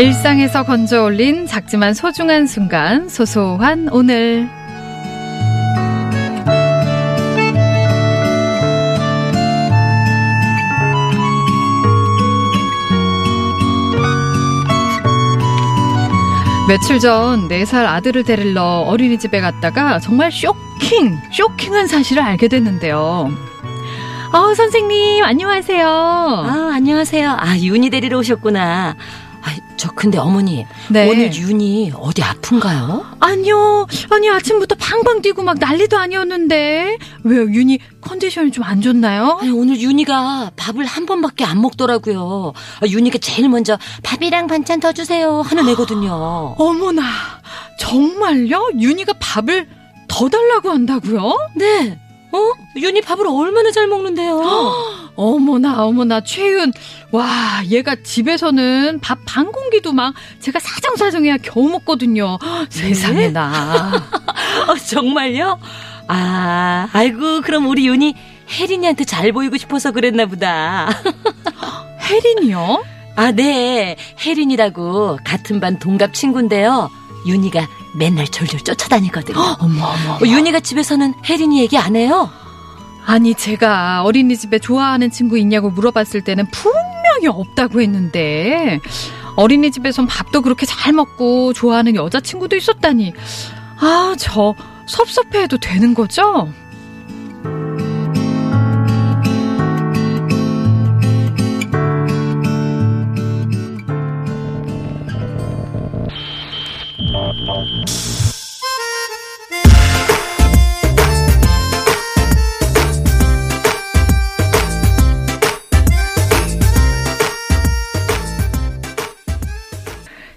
일상에서 건져올린 작지만 소중한 순간, 소소한 오늘. 며칠 전 4살 아들을 데리러 어린이집에 갔다가 정말 쇼킹한 사실을 알게 됐는데요. 선생님, 안녕하세요. 안녕하세요. 윤이 데리러 오셨구나. 저 근데 어머니, 네. 오늘 윤이 어디 아픈가요? 아니 아침부터 방방 뛰고 막 난리도 아니었는데. 왜요? 윤이 컨디션이 좀 안 좋나요? 오늘 윤이가 밥을 한 번밖에 안 먹더라고요. 윤이가 제일 먼저 밥이랑 반찬 더 주세요 하는 애거든요. 어머나, 정말요? 윤이가 밥을 더 달라고 한다고요? 네. 윤이 밥을 얼마나 잘 먹는데요. 어머나, 최윤. 와, 얘가 집에서는 밥 반 공기도 막 제가 사정사정해야 겨우 먹거든요. 세상에, 나. 정말요? 아이고, 그럼 우리 윤이 혜린이한테 잘 보이고 싶어서 그랬나 보다. 혜린이요? 네. 혜린이라고 같은 반 동갑 친구인데요. 윤이가 맨날 졸졸 쫓아다니거든요. 어머. 윤이가 집에서는 혜린이 얘기 안 해요? 아니, 제가 어린이집에 좋아하는 친구 있냐고 물어봤을 때는 분명히 없다고 했는데, 어린이집에선 밥도 그렇게 잘 먹고 좋아하는 여자친구도 있었다니. 저 섭섭해해도 되는 거죠?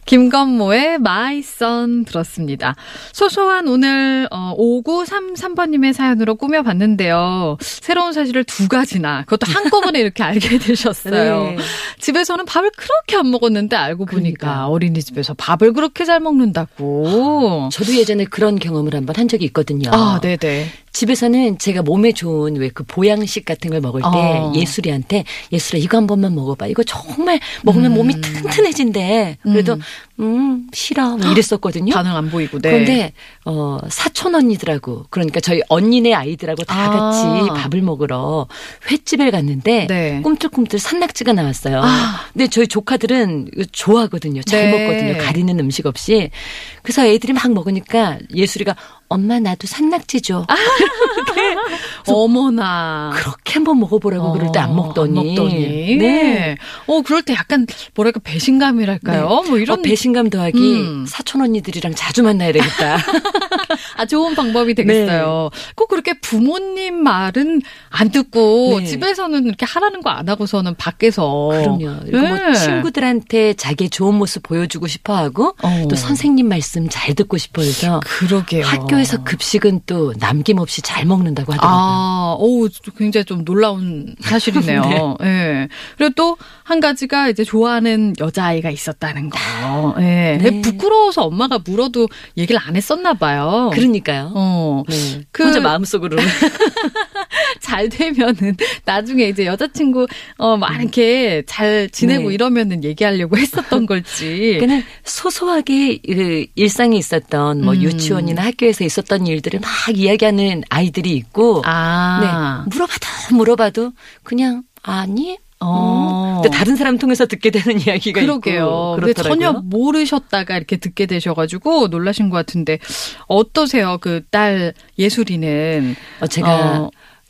김건모의 My Son 들었습니다. 소소한 오늘 5933번님의 사연으로 꾸며봤는데요. 새로운 사실을 두 가지나, 그것도 한꺼번에 이렇게 알게 되셨어요. 네. 집에서는 밥을 그렇게 안 먹었는데 알고 보니까 어린이집에서 밥을 그렇게 잘 먹는다고. 저도 예전에 그런 경험을 한 적이 있거든요. 네네. 집에서는 제가 몸에 좋은 그 보양식 같은 걸 먹을 때 예술이한테, 예술아, 이거 한 번만 먹어봐. 이거 정말 먹으면 몸이 튼튼해진대. 그래도 싫어, 이랬었거든요. 반응 안 보이고. 네. 그런데 사촌 언니들하고, 그러니까 저희 언니네 아이들하고 다 같이 밥을 먹으러 횟집에 갔는데, 네. 꿈틀꿈틀 산낙지가 나왔어요. 근데 저희 조카들은 좋아하거든요. 잘, 네. 먹거든요. 가리는 음식 없이. 그래서 애들이 막 먹으니까 예술이가, 엄마, 나도 산낙지 줘. 그렇게. 어머나. 그렇게 한번 먹어보라고 그럴 때 안 먹더니. 네. 그럴 때 약간 뭐랄까, 배신감이랄까요? 네. 뭐 이런. 배신감 더하기 사촌 언니들이랑 자주 만나야 되겠다. 좋은 방법이 되겠어요. 네. 꼭 그렇게 부모님 말은 안 듣고, 네. 집에서는 이렇게 하라는 거 안 하고서는 밖에서. 그럼요. 네. 뭐 친구들한테 자기의 좋은 모습 보여주고 싶어 하고, 또 선생님 말씀 잘 듣고 싶어 해서. 그러게요. 학교에서 급식은 또 남김없이 잘 먹는다고 하더라고요. 굉장히 좀 놀라운 사실이네요. 네. 네. 그리고 또 한 가지가 이제 좋아하는 여자아이가 있었다는 거. 네. 네. 부끄러워서 엄마가 물어도 얘기를 안 했었나 봐요. 그러니까요. 네. 혼자 마음속으로는. 잘 되면은 나중에 이제 여자친구 막 이렇게 잘 지내고, 네. 이러면은 얘기하려고 했었던 걸지. 그냥 소소하게 일상에 있었던 유치원이나 학교에서 있었던 일들을 막 이야기하는 아이들이 있고, 네. 물어봐도 그냥 아니. 근데 다른 사람 통해서 듣게 되는 이야기가 있고. 그러게요. 전혀 모르셨다가 이렇게 듣게 되셔가지고 놀라신 것 같은데, 어떠세요? 그 딸 예술이는. 제가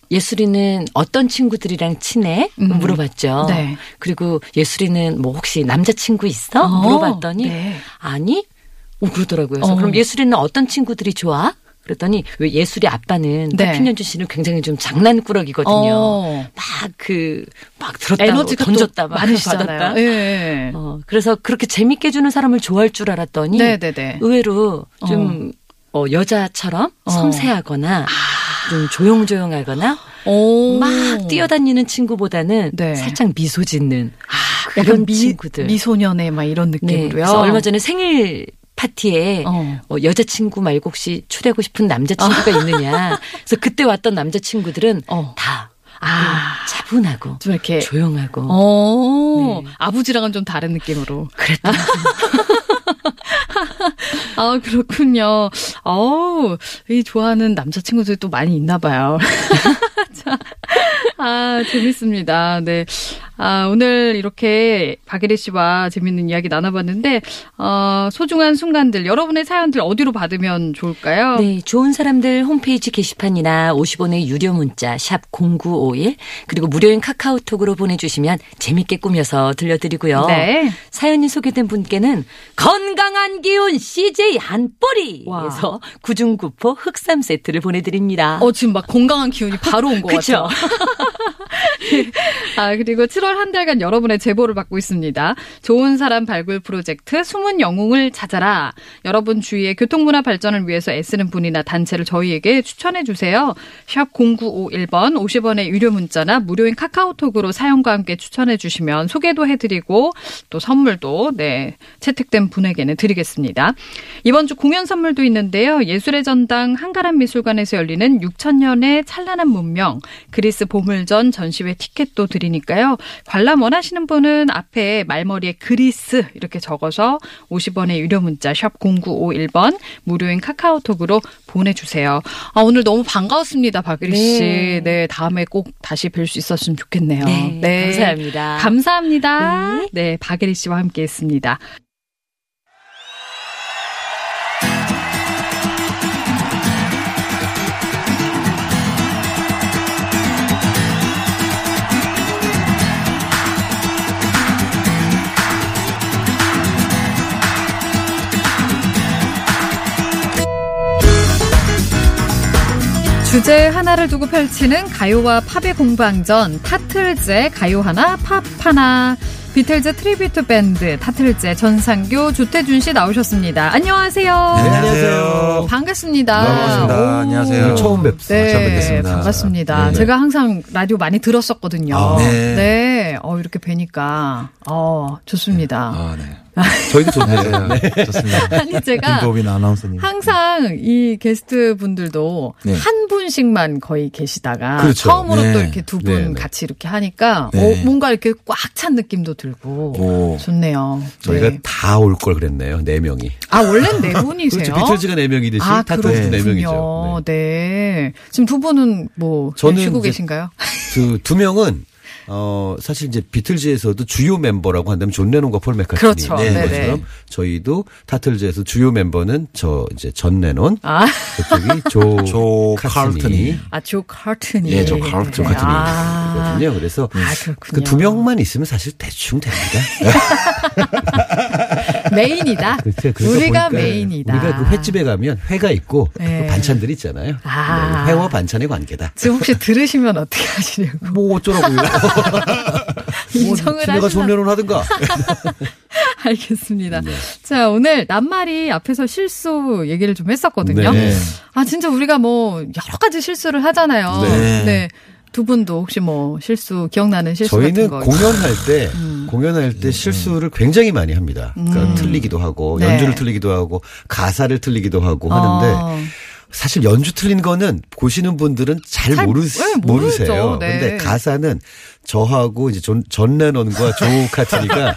예술이는 어떤 친구들이랑 친해? 물어봤죠. 네. 그리고 예술이는 뭐 혹시 남자친구 있어? 물어봤더니, 네. 아니? 그러더라고요. 그럼 예술이는 어떤 친구들이 좋아? 그랬더니 왜 예술의 아빠는 네. 김현준 씨는 굉장히 좀 장난꾸러기거든요. 막 들었다 에너지가 던졌다 막 받았다. 예. 그래서 그렇게 재밌게 주는 사람을 좋아할 줄 알았더니 네네네. 의외로 좀 여자처럼 섬세하거나 좀 조용조용하거나 막 뛰어다니는 친구보다는 네. 살짝 미소 짓는 그런 친구들. 미소년의 막 이런 느낌으로요. 네. 그래서 얼마 전에 생일 파티에 여자친구 말고 혹시 초대하고 싶은 남자친구가 있느냐. 그래서 그때 왔던 남자친구들은 다 차분하고 좀 이렇게 조용하고 네. 아버지랑은 좀 다른 느낌으로 그랬다. 아 그렇군요. 어우, 이 좋아하는 남자친구들이 또 많이 있나 봐요. 아 재밌습니다. 네. 아 오늘 이렇게 박예리 씨와 재밌는 이야기 나눠봤는데 소중한 순간들 여러분의 사연들 어디로 받으면 좋을까요? 네, 좋은 사람들 홈페이지 게시판이나 50원의 유료 문자 샵 0951 그리고 무료인 카카오톡으로 보내주시면 재밌게 꾸며서 들려드리고요. 네. 사연이 소개된 분께는 건강한 기운 CJ 한뿌리에서 9중구포 흑삼 세트를 보내드립니다. 지금 막 건강한 기운이 바로 온 것 같아요. 아 그리고 7월 한 달간 여러분의 제보를 받고 있습니다. 좋은 사람 발굴 프로젝트 숨은 영웅을 찾아라. 여러분 주위의 교통문화 발전을 위해서 애쓰는 분이나 단체를 저희에게 추천해 주세요. 샵 0951번 50원의 유료 문자나 무료인 카카오톡으로 사연과 함께 추천해 주시면 소개도 해드리고 또 선물도 네 채택된 분에게는 드리겠습니다. 이번 주 공연 선물도 있는데요. 예술의 전당 한가람 미술관에서 열리는 6,000년의 찬란한 문명 그리스 보물전 전시회 티켓도 드리니까요. 관람 원하시는 분은 앞에 말머리에 그리스 이렇게 적어서 50원의 유료 문자 샵 0951번 무료인 카카오톡으로 보내주세요. 아, 오늘 너무 반가웠습니다. 박예리 씨. 네. 네, 다음에 꼭 다시 뵐 수 있었으면 좋겠네요. 네, 네. 감사합니다. 감사합니다. 네, 네 박예리 씨와 함께했습니다. 주제 하나를 두고 펼치는 가요와 팝의 공방전 타틀즈의 가요 하나 팝 하나 비틀즈 트리뷰트 밴드 타틀즈의 전상교 조태준 씨 나오셨습니다. 안녕하세요. 네, 안녕하세요. 반갑습니다. 반갑습니다. 안녕하세요. 처음 뵙습니다. 네, 반갑습니다. 네. 제가 항상 라디오 많이 들었었거든요. 네. 네. 이렇게 뵈니까 좋습니다. 네. 네. 저희도 좋네요. 네. 좋습니다. 아니 제가 항상 이 게스트 분들도 네. 한 분씩만 거의 계시다가 그렇죠. 처음으로 네. 또 이렇게 두 분 네. 같이 이렇게 하니까 네. 뭔가 이렇게 꽉 찬 느낌도 들고 좋네요. 저희가 네. 다 올 걸 그랬네요. 네 명이. 아 원래는 네 분이세요? 그렇죠. 비틀즈가 네 명이듯이 타틀즈 네 명이죠. 네. 지금 두 분은 뭐 쉬고 계신가요? 그 두 명은. 사실 이제 비틀즈에서도 주요 멤버라고 한다면 존 레논과 폴 매카트니. 그렇죠. 네, 것처럼 저희도 타틀즈에서 주요 멤버는 저 이제 존 레논. 저쪽이 조 칼트니. 조 칼트니. 예, 조 칼트니. 거든요. 그래서 그 두 명만 있으면 사실 대충 됩니다. 메인이다. 우리가 메인이다. 우리가 그 횟집에 가면 회가 있고 네. 반찬들이 있잖아요. 네, 회와 반찬의 관계다. 지금 혹시 들으시면 어떻게 하시려고? 뭐 어쩌라고요? 인정을 하시나? 존레논 하든가. 알겠습니다. 네. 자, 오늘 낱말이 앞에서 실수 얘기를 좀 했었거든요. 네. 아, 진짜 우리가 뭐 여러 가지 실수를 하잖아요. 네. 네. 두 분도 혹시 뭐 실수 기억나는 실수 같은 거? 저희는 공연할 때 실수를 굉장히 많이 합니다. 그러니까 틀리기도 하고 네. 연주를 틀리기도 하고 가사를 틀리기도 하고 하는데 사실 연주 틀린 거는 보시는 분들은 잘 모르세요. 네. 근데 가사는 저하고 이제 존 레논과 조 카트니가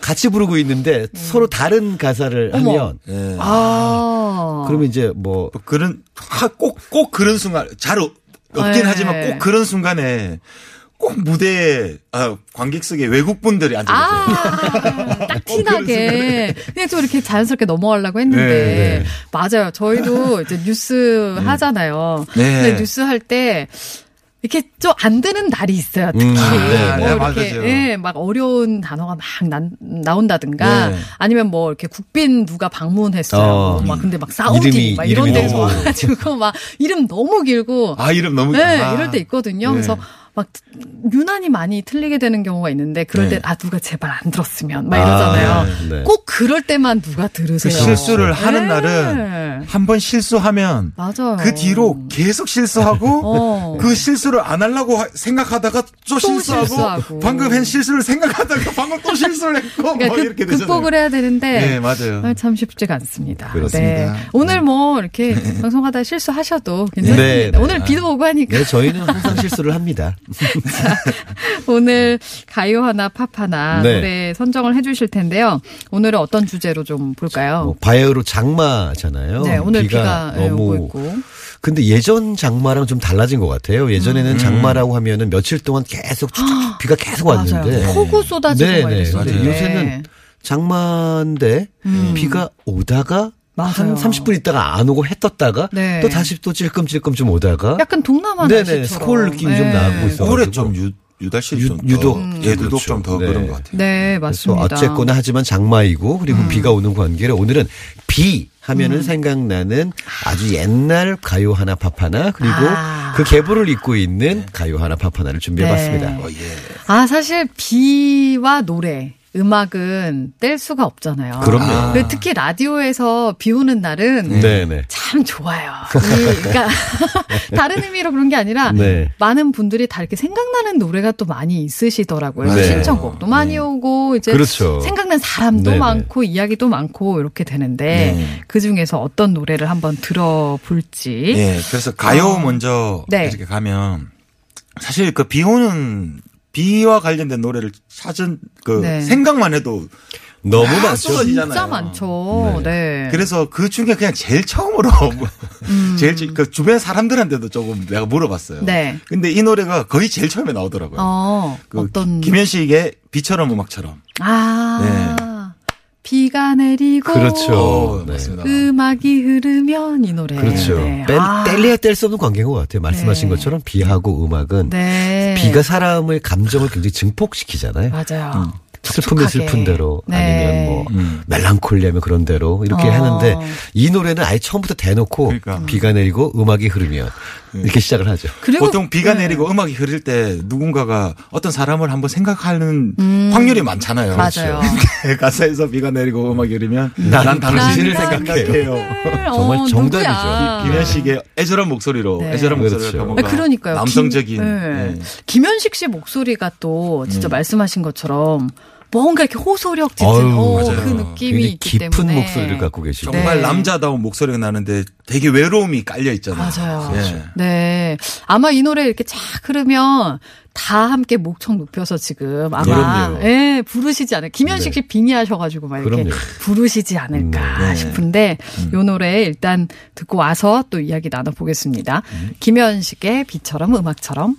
같이 부르고 있는데 서로 다른 가사를 하면 네. 그러면 이제 뭐 그런 꼭 그런 순간 잘 없긴 하지만 꼭 그런 순간에 꼭 무대에 관객석에 외국분들이 앉아 계세요. 딱 티나게 그냥 좀 이렇게 자연스럽게 넘어가려고 했는데 네, 네. 맞아요. 저희도 이제 뉴스 하잖아요. 네. 근데 뉴스 할 때 이렇게 좀 안 되는 날이 있어요. 특히 뭐 네, 이렇게 예, 막 어려운 단어가 막 나온다든가 네. 아니면 뭐 이렇게 국빈 누가 방문했어요. 막 근데 막 싸우기 막 이런 데서 와가지고 막 이름 너무 길고 네, 이럴 때 있거든요. 네. 그래서 막 유난히 많이 틀리게 되는 경우가 있는데 그럴 때 아 누가 제발 안 들었으면 막 이러잖아요. 네. 꼭 그럴 때만 누가 들으세요. 그 실수를 하는 날은 한 번 실수하면 맞아요. 그 뒤로 계속 실수하고 그 실수를 안 하려고 생각하다가 또 실수하고 방금 한 실수를 생각하다가 방금 또 실수를 했고 그러니까 뭐 이렇게 되잖아요. 극복을 해야 되는데 네, 맞아요. 참 쉽지가 않습니다. 그렇습니다. 네. 오늘 뭐 이렇게 방송하다 실수하셔도 괜찮습니다. 네, 네. 오늘 비도 오고 하니까 네, 저희는 항상 실수를 합니다. 자, 오늘 가요 하나 팝 하나 네. 노래 선정을 해주실 텐데요. 오늘은 어떤 주제로 좀 볼까요? 뭐, 바야흐로 장마잖아요. 네, 오늘 비가 너무 오고 있고. 근데 예전 장마랑 좀 달라진 것 같아요. 예전에는 장마라고 하면은 며칠 동안 계속 비가 계속 왔는데 맞아요. 폭우 쏟아지고 네, 네, 맞아요. 요새는 장마인데 비가 오다가. 맞아요. 한 30분 있다가 안 오고 해 떴다가 네. 또 다시 또 찔끔찔끔 좀 오다가 약간 동남아 날씨처럼 스콜 느낌이 좀 나고 있어요. 올해 좀 유달리 좀 유독 유독 좀 더 그런 것 같아요. 네 맞습니다. 그래서 어쨌거나 하지만 장마이고 그리고 비가 오는 관계로 오늘은 비 하면은 생각나는 아주 옛날 가요 하나 팝 하나 그리고 그 계보를 잇고 있는 가요 하나 팝 하나를 준비해봤습니다. 네. 아 사실 비와 노래. 음악은 뗄 수가 없잖아요. 그럼요. 특히 라디오에서 비 오는 날은 참 좋아요. 그러니까 다른 의미로 그런 게 아니라 많은 분들이 다 이렇게 생각나는 노래가 또 많이 있으시더라고요. 네. 신청곡도 많이 오고 이제 생각난 사람도 많고 이야기도 많고 이렇게 되는데 그중에서 어떤 노래를 한번 들어볼지. 네. 그래서 가요 먼저 이렇게 가면 사실 그 비 오는 비와 관련된 노래를 찾은 그 생각만 해도 너무 많죠. 진짜 많죠. 네. 그래서 그 중에 그냥 제일 처음으로 제일 그 주변 사람들한테도 조금 내가 물어봤어요. 네. 근데 이 노래가 거의 제일 처음에 나오더라고요. 그 어떤 김현식의 비처럼 음악처럼. 아. 네. 비가 내리고 그렇죠. 음악이 흐르면 이 노래. 그렇죠. 뗄래야 뗄 수 없는 관계인 것 같아요. 말씀하신 것처럼 비하고 음악은 비가 사람의 감정을 굉장히 증폭시키잖아요. 맞아요. 슬픔이 슬픈 대로 아니면 뭐 멜랑콜리하면 그런 대로 이렇게 하는데 이 노래는 아예 처음부터 대놓고 그러니까. 비가 내리고 음악이 흐르면 이렇게 시작을 하죠. 그리고 보통 비가 내리고 음악이 흐를 때 누군가가 어떤 사람을 한번 생각하는 확률이 많잖아요. 맞아요. 가사에서 비가 내리고 음악이 흐르면 난 당신을 생각해요. 정말 정답이죠. 김현식의 애절한 목소리로 애절한 목소리를 그러니까요. 남성적인 김현식 씨 목소리가 또 진짜 말씀하신 것처럼 뭔가 이렇게 호소력 짙은 그 느낌이 있기 깊은 때문에 깊은 목소리를 갖고 계시고 정말 남자다운 목소리가 나는데 되게 외로움이 깔려 있잖아요. 맞아요. 네. 아마 이 노래 이렇게 쫙 흐르면 다 함께 목청 높여서 지금 아마 부르시지 않을까. 김현식 씨 빙의하셔가지고 막 이렇게 부르시지 않을까 싶은데 이 노래 일단 듣고 와서 또 이야기 나눠보겠습니다. 김현식의 비처럼 음악처럼.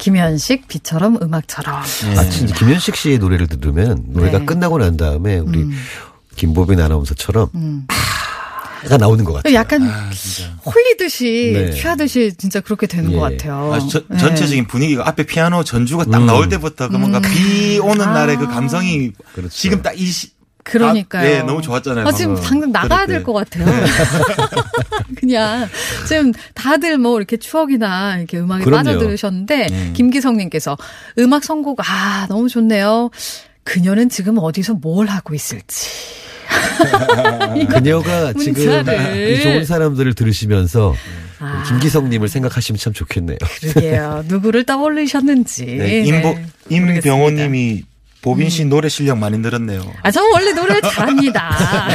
김현식 비처럼 음악처럼. 아, 진짜 김현식 씨의 노래를 들으면 노래가 끝나고 난 다음에 우리 김보빈 아나운서처럼 가 나오는 것 같아요. 약간 홀리듯이 취하듯이 진짜 그렇게 되는 것 같아요. 아, 전체적인 분위기가 앞에 피아노 전주가 딱 나올 때부터 그 뭔가 비 오는 날의 그 감성이 지금 딱 그러니까요. 네, 너무 좋았잖아요. 지금 당장 나가야 될 것 같아요. 그냥 지금 다들 뭐 이렇게 추억이나 이렇게 음악에 빠져들으셨는데 김기성님께서 음악 선곡 너무 좋네요. 그녀는 지금 어디서 뭘 하고 있을지. 그녀가 지금 이 좋은 사람들을 들으시면서 김기성님을 생각하시면 참 좋겠네요. 그러게요. 누구를 떠올리셨는지. 임병호님이 보빈 씨 노래 실력 많이 늘었네요. 저는 원래 노래를 잘합니다.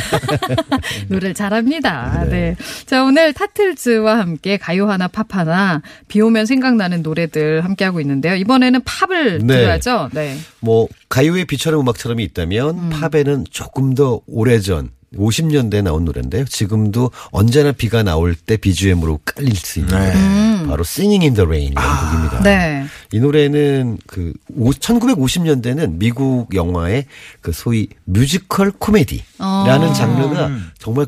노래를 잘합니다. 네. 자, 오늘 타틀즈와 함께 가요 하나 팝 하나 비 오면 생각나는 노래들 함께하고 있는데요. 이번에는 팝을 들어야죠. 네. 뭐 가요의 비처럼 음악처럼이 있다면 팝에는 조금 더 오래전 50년대에 나온 노래인데요. 지금도 언제나 비가 나올 때 BGM으로 깔릴 수 있는 노래. 바로 Singing in the Rain 이라는 곡입니다. 네. 이 노래는 그 1950년대는 미국 영화의 그 소위 뮤지컬 코미디라는 장르가 정말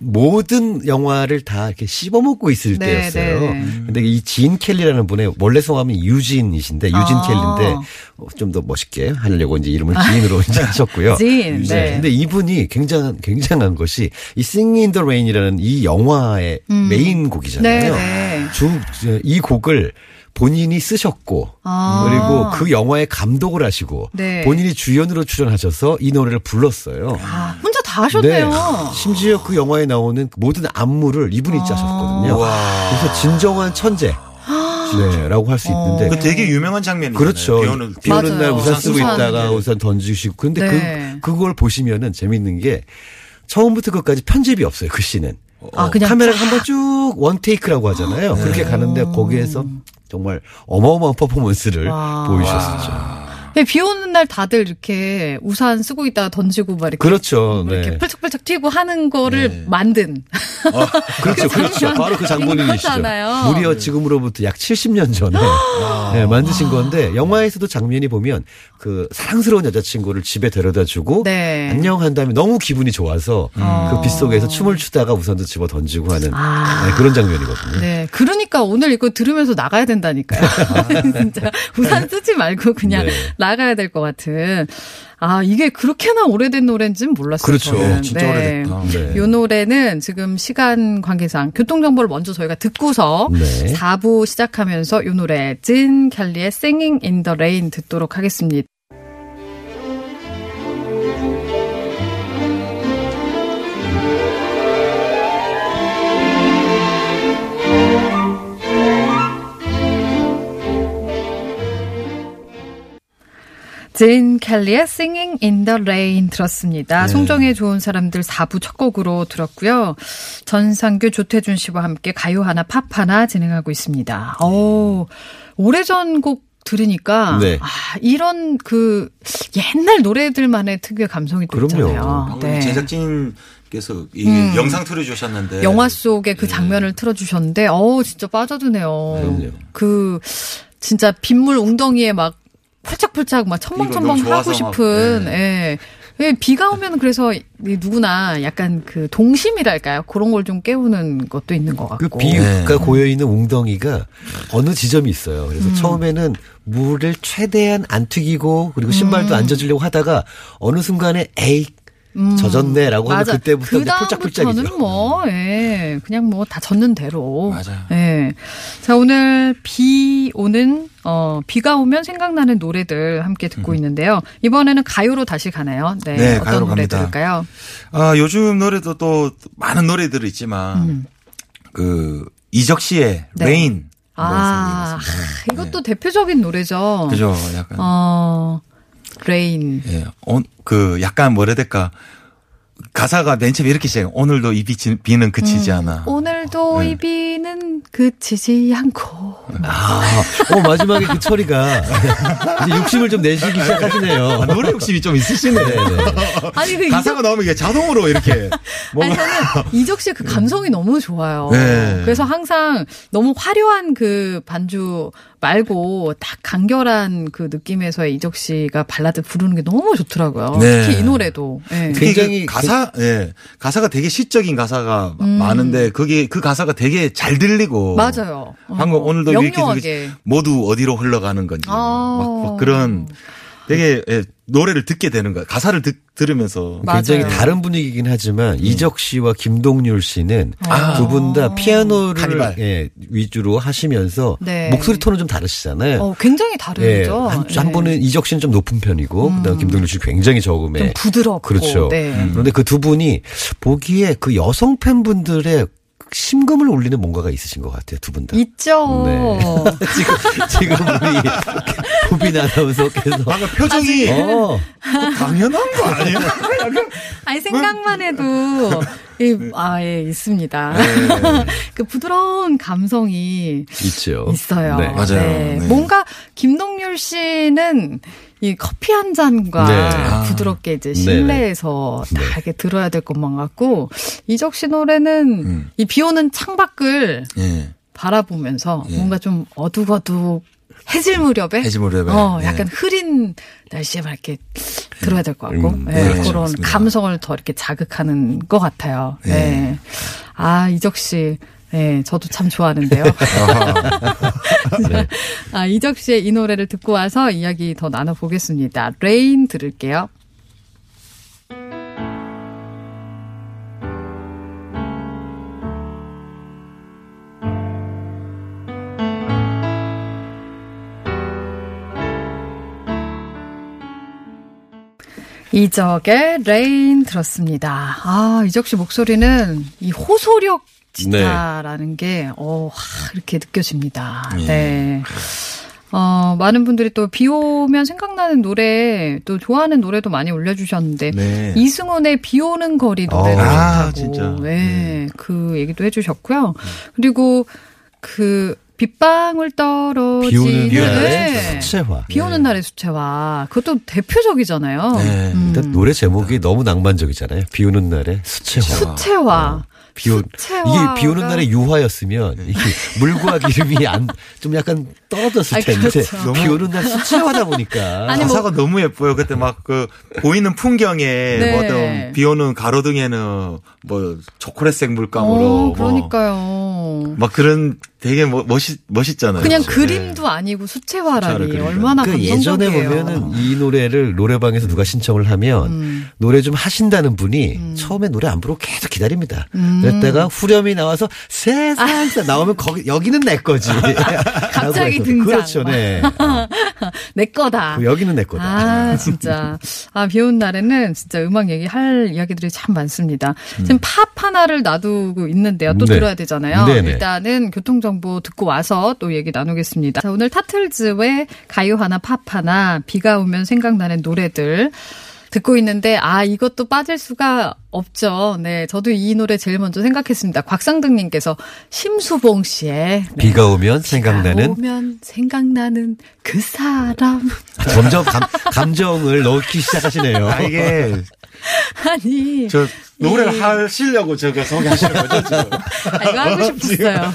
모든 영화를 다 이렇게 씹어먹고 있을 때였어요. 근데 이 진 켈리라는 분의 원래 성함이 유진이신데, 유진 켈리인데, 좀 더 멋있게 하려고 이제 이름을 진으로 이제 하셨고요. 진. 네. 근데 이분이 굉장한 것이 이 Singing in the Rain이라는 이 영화의 메인 곡이잖아요. 네네. 이 곡을 본인이 쓰셨고, 그리고 그 영화의 감독을 하시고, 네. 본인이 주연으로 출연하셔서 이 노래를 불렀어요. 혼자 다 하셨네요. 네. 심지어 그 영화에 나오는 모든 안무를 이분이 짜셨거든요. 그래서 진정한 천재. 네, 라고 할 수 있는데. 그 되게 유명한 장면이에요. 그렇죠. 비 오는 날 우산 쓰고 있다가 우산 던지시고. 근데 네. 그걸 보시면은 재밌는 게 처음부터 끝까지 편집이 없어요. 그 씬은. 그냥 카메라가 한번 쭉 원테이크라고 하잖아요. 네. 그렇게 가는데 거기에서 정말 어마어마한 퍼포먼스를 보이셨었죠. 비 오는 날 다들 이렇게 우산 쓰고 있다가 던지고 막 이렇게. 그렇죠. 이렇게 네. 펄쩍펄쩍 튀고 하는 거를 만든. 그렇죠. 그렇죠. 바로 그 장본인이시죠. 무려 지금으로부터 약 70년 전에 네, 만드신 건데, 영화에서도 장면이 보면 그 사랑스러운 여자친구를 집에 데려다 주고 안녕한 다음에 너무 기분이 좋아서 그 빗속에서 춤을 추다가 우산도 집어 던지고 하는 네, 그런 장면이거든요. 네. 그러니까 오늘 이거 들으면서 나가야 된다니까요. 진짜 우산 쓰지 말고 그냥 나가야 될 것 같은. 이게 그렇게나 오래된 노래인지는 몰랐어요. 그렇죠. 저는. 진짜 오래됐다. 네. 이 노래는 지금 시간 관계상 교통정보를 먼저 저희가 듣고서 4부 시작하면서 이 노래 진 켈리의 Singing in the Rain 듣도록 하겠습니다. 진 켈리의 Singing in the Rain 들었습니다. 네. 송정의 좋은 사람들 4부 첫 곡으로 들었고요. 전상교, 조태준 씨와 함께 가요 하나 팝 하나 진행하고 있습니다. 오래전 곡 들으니까 이런 그 옛날 노래들만의 특유의 감성이 또 있잖아요. 네. 제작진께서 이 영상 틀어주셨는데 영화 속의 그 장면을 틀어주셨는데 진짜 빠져드네요. 그럼요. 그 진짜 빗물 웅덩이에 막 펄짝펄짝 막 첨벙첨벙 하고 싶은. 예. 예, 비가 오면 그래서 누구나 약간 그 동심이랄까요? 그런 걸 좀 깨우는 것도 있는 것 같고. 그 비가 고여있는 웅덩이가 어느 지점이 있어요. 그래서 처음에는 물을 최대한 안 튀기고 그리고 신발도 안 젖으려고 하다가 어느 순간에 에이 젖었네라고 하면 그때부터 폴짝폴짝이죠. 저는 그냥 다 젖는 대로. 맞아요. 예. 자, 오늘 비가 오면 생각나는 노래들 함께 듣고 있는데요. 이번에는 가요로 다시 가나요? 네, 어떤 노래 들을까요? 요즘 노래도 또 많은 노래들이 있지만 그 이적 씨의 레인. 이것도 대표적인 노래죠. 그죠, 약간. 레인. 예, 약간 뭐라 해야 될까. 가사가 맨 처음에 이렇게 시작해요. 오늘도 이 비는 그치지 않아. 오늘도 이 비는 그치지 않고. 마지막에 그 처리가 이제 욕심을 좀 내시기 시작하시네요. 노래 욕심이 좀 있으시네. 아니, 그 가사가 나오면 이게 자동으로 이렇게. 아니, 저는 이적 씨의 그 감성이 너무 좋아요. 네. 그래서 항상 너무 화려한 그 반주 말고 딱 간결한 그 느낌에서의 이적 씨가 발라드 부르는 게 너무 좋더라고요. 네. 특히 이 노래도. 네. 굉장히 가사가 되게 시적인 가사가 많은데 그게 그 가사가 되게 잘 들리고. 맞아요. 방금 오늘도 이렇게 모두 어디로 흘러가는 건지 막 그런 되게 노래를 듣게 되는 거야. 가사를 들으면서. 맞아요. 굉장히 다른 분위기긴 하지만 이적 씨와 김동률 씨는 두 분 다 피아노를 위주로 하시면서 목소리 톤은 좀 다르시잖아요. 굉장히 다르죠. 한 분은 이적 씨는 좀 높은 편이고 그다음 김동률 씨는 굉장히 저음에. 좀 부드럽고. 그렇죠. 그런데 그 두 분이 보기에 그 여성 팬분들의 심금을 울리는 뭔가가 있으신 것 같아요. 두 분 다. 있죠. 네. 지금 우리 보빈 아나운서께서 방금 표정이 당연한 거 아니에요? 아니 생각만 해도 있습니다. 네. 그 부드러운 감성이 있어요. 네. 맞아요. 네. 뭔가 김동률 씨는 이 커피 한 잔과 부드럽게 이제 실내에서 다 이렇게 들어야 될 것만 같고, 이적 씨 노래는 이 비 오는 창밖을 바라보면서 뭔가 좀 어둑어둑 해질 무렵에 약간 흐린 날씨에 막 이렇게 들어야 될 것 같고 그런 맞습니다. 감성을 더 이렇게 자극하는 것 같아요. 네. 아, 이적 씨. 네, 저도 참 좋아하는데요. 아, 이적 씨의 이 노래를 듣고 와서 이야기 더 나눠보겠습니다. 레인 들을게요. 이적의 레인 들었습니다. 아, 이적 씨 목소리는 이 호소력 기타라는 게, 이렇게 느껴집니다. 네. 많은 분들이 또 비 오면 생각나는 노래, 또 좋아하는 노래도 많이 올려주셨는데, 이승훈의 비 오는 거리 노래를 좋다고, 그 얘기도 해주셨고요. 그리고 그, 빗방울 떨어지는 수채화. 비 오는 날의 수채화. 그것도 대표적이잖아요. 네. 일단 노래 제목이 너무 낭만적이잖아요. 비 오는 날의 수채화. 수채화. 이게 비 오는 날의 유화였으면 이게 물과 기름이 좀 약간 떨어졌을 텐데 비 오는 날 수채화다 보니까 가사가 너무 예뻐요. 그때 막 그 보이는 풍경에 뭐든 비 오는 가로등에는 뭐 초콜릿색 물감으로 그러니까요. 막 그런 되게 멋있잖아요. 그냥 그림도 아니고 수채화라니 얼마나 감동적이에요. 예전에 보면은 이 노래를 노래방에서 누가 신청을 하면 노래 좀 하신다는 분이 처음에 노래 안 부르고 계속 기다립니다. 그랬다가 후렴이 나와서 세상에 나오면 거기 여기는 내 거지. 갑자기 등장. 그렇죠, 네. 내 거다. 여기는 내 거다. 아, 진짜. 아, 비 오는 날에는 진짜 음악 얘기할 이야기들이 참 많습니다. 지금 팝 하나를 놔두고 있는데요. 또 들어야 되잖아요. 네네. 일단은 교통정 정보 듣고 와서 또 얘기 나누겠습니다. 자, 오늘 타틀즈의 가요 하나 팝 하나 비가 오면 생각나는 노래들 듣고 있는데 이것도 빠질 수가 없죠. 네, 저도 이 노래 제일 먼저 생각했습니다. 곽상등님께서 심수봉 씨의 비가 오면 생각나는 그 사람. 점점 감정을 넣기 시작하시네요. 아니. 저 노래를 하시려고 제가 소개하시는 거죠, 지금. 이거 하고 싶었어요.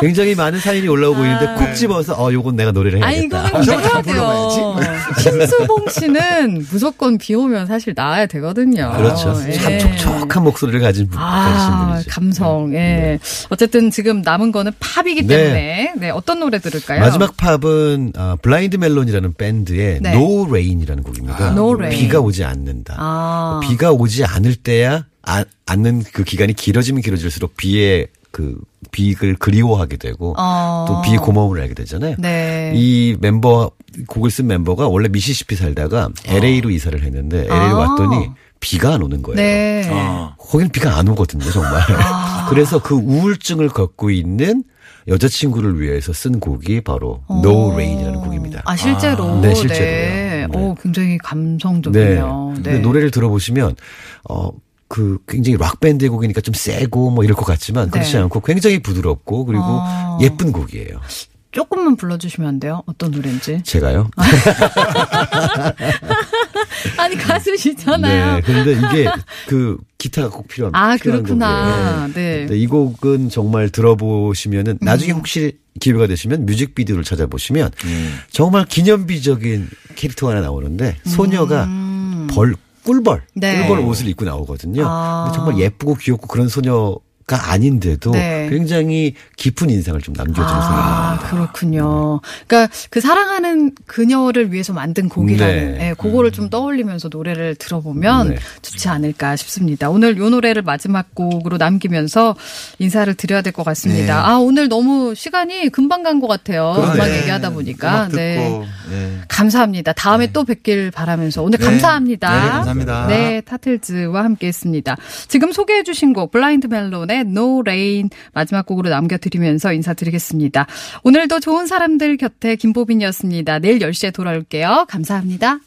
굉장히 많은 사연이 올라오고 있는데 콕 집어서 요건 내가 노래를 해야겠다. 이거는 해야 돼요. 심수봉 씨는 무조건 비 오면 사실 나와야 되거든요. 그렇죠. 참 촉촉한 목소리를 가진 분이죠. 감성. 어쨌든 지금 남은 거는 팝이기 때문에 어떤 노래 들을까요? 마지막 팝은 블라인드 멜론이라는 밴드의 No Rain이라는 곡입니다. No Rain. 비가 오지 않는다. 비가 오지 않을 때야 않는 그 기간이 길어지면 길어질수록 비의 그 비를 그리워하게 되고 또 비의 고마움을 알게 되잖아요. 이 멤버 곡을 쓴 멤버가 원래 미시시피 살다가 LA로 이사를 했는데 LA로 왔더니 비가 안 오는 거예요. 거긴 비가 안 오거든요, 정말. 그래서 그 우울증을 겪고 있는 여자친구를 위해서 쓴 곡이 바로 No Rain이라는 곡입니다. 실제로? 네, 실제로요. 굉장히 감성적이네요. 근데 노래를 들어보시면 굉장히 락 밴드의 곡이니까 좀 세고 뭐 이럴 것 같지만 그렇지 않고 굉장히 부드럽고 그리고 예쁜 곡이에요. 조금만 불러주시면 안 돼요? 어떤 노래인지? 제가요? 아니 가수시잖아요. 네, 그런데 이게 그 기타가 꼭 필요합니다. 그렇구나. 네. 이 곡은 정말 들어보시면은 나중에 혹시 기회가 되시면 뮤직비디오를 찾아보시면 정말 기념비적인 캐릭터 하나 나오는데 소녀가 꿀벌 옷을 입고 나오거든요. 근데 정말 예쁘고 귀엽고 그런 소녀. 가 아닌데도 굉장히 깊은 인상을 좀 남겨주는 생각입니다. 그렇군요. 그러니까 그 사랑하는 그녀를 위해서 만든 곡이라는 그거를 좀 떠올리면서 노래를 들어보면 좋지 않을까 싶습니다. 오늘 요 노래를 마지막 곡으로 남기면서 인사를 드려야 될 것 같습니다. 오늘 너무 시간이 금방 간 것 같아요. 음악 얘기하다 보니까. 감사합니다. 다음에 또 뵙길 바라면서 오늘 감사합니다. 감사합니다. 네, 타틀즈와 함께했습니다. 지금 소개해주신 곡 블라인드 멜론의 No Rain 마지막 곡으로 남겨드리면서 인사드리겠습니다. 오늘도 좋은 사람들 곁에 김보빈이었습니다. 내일 10시에 돌아올게요. 감사합니다.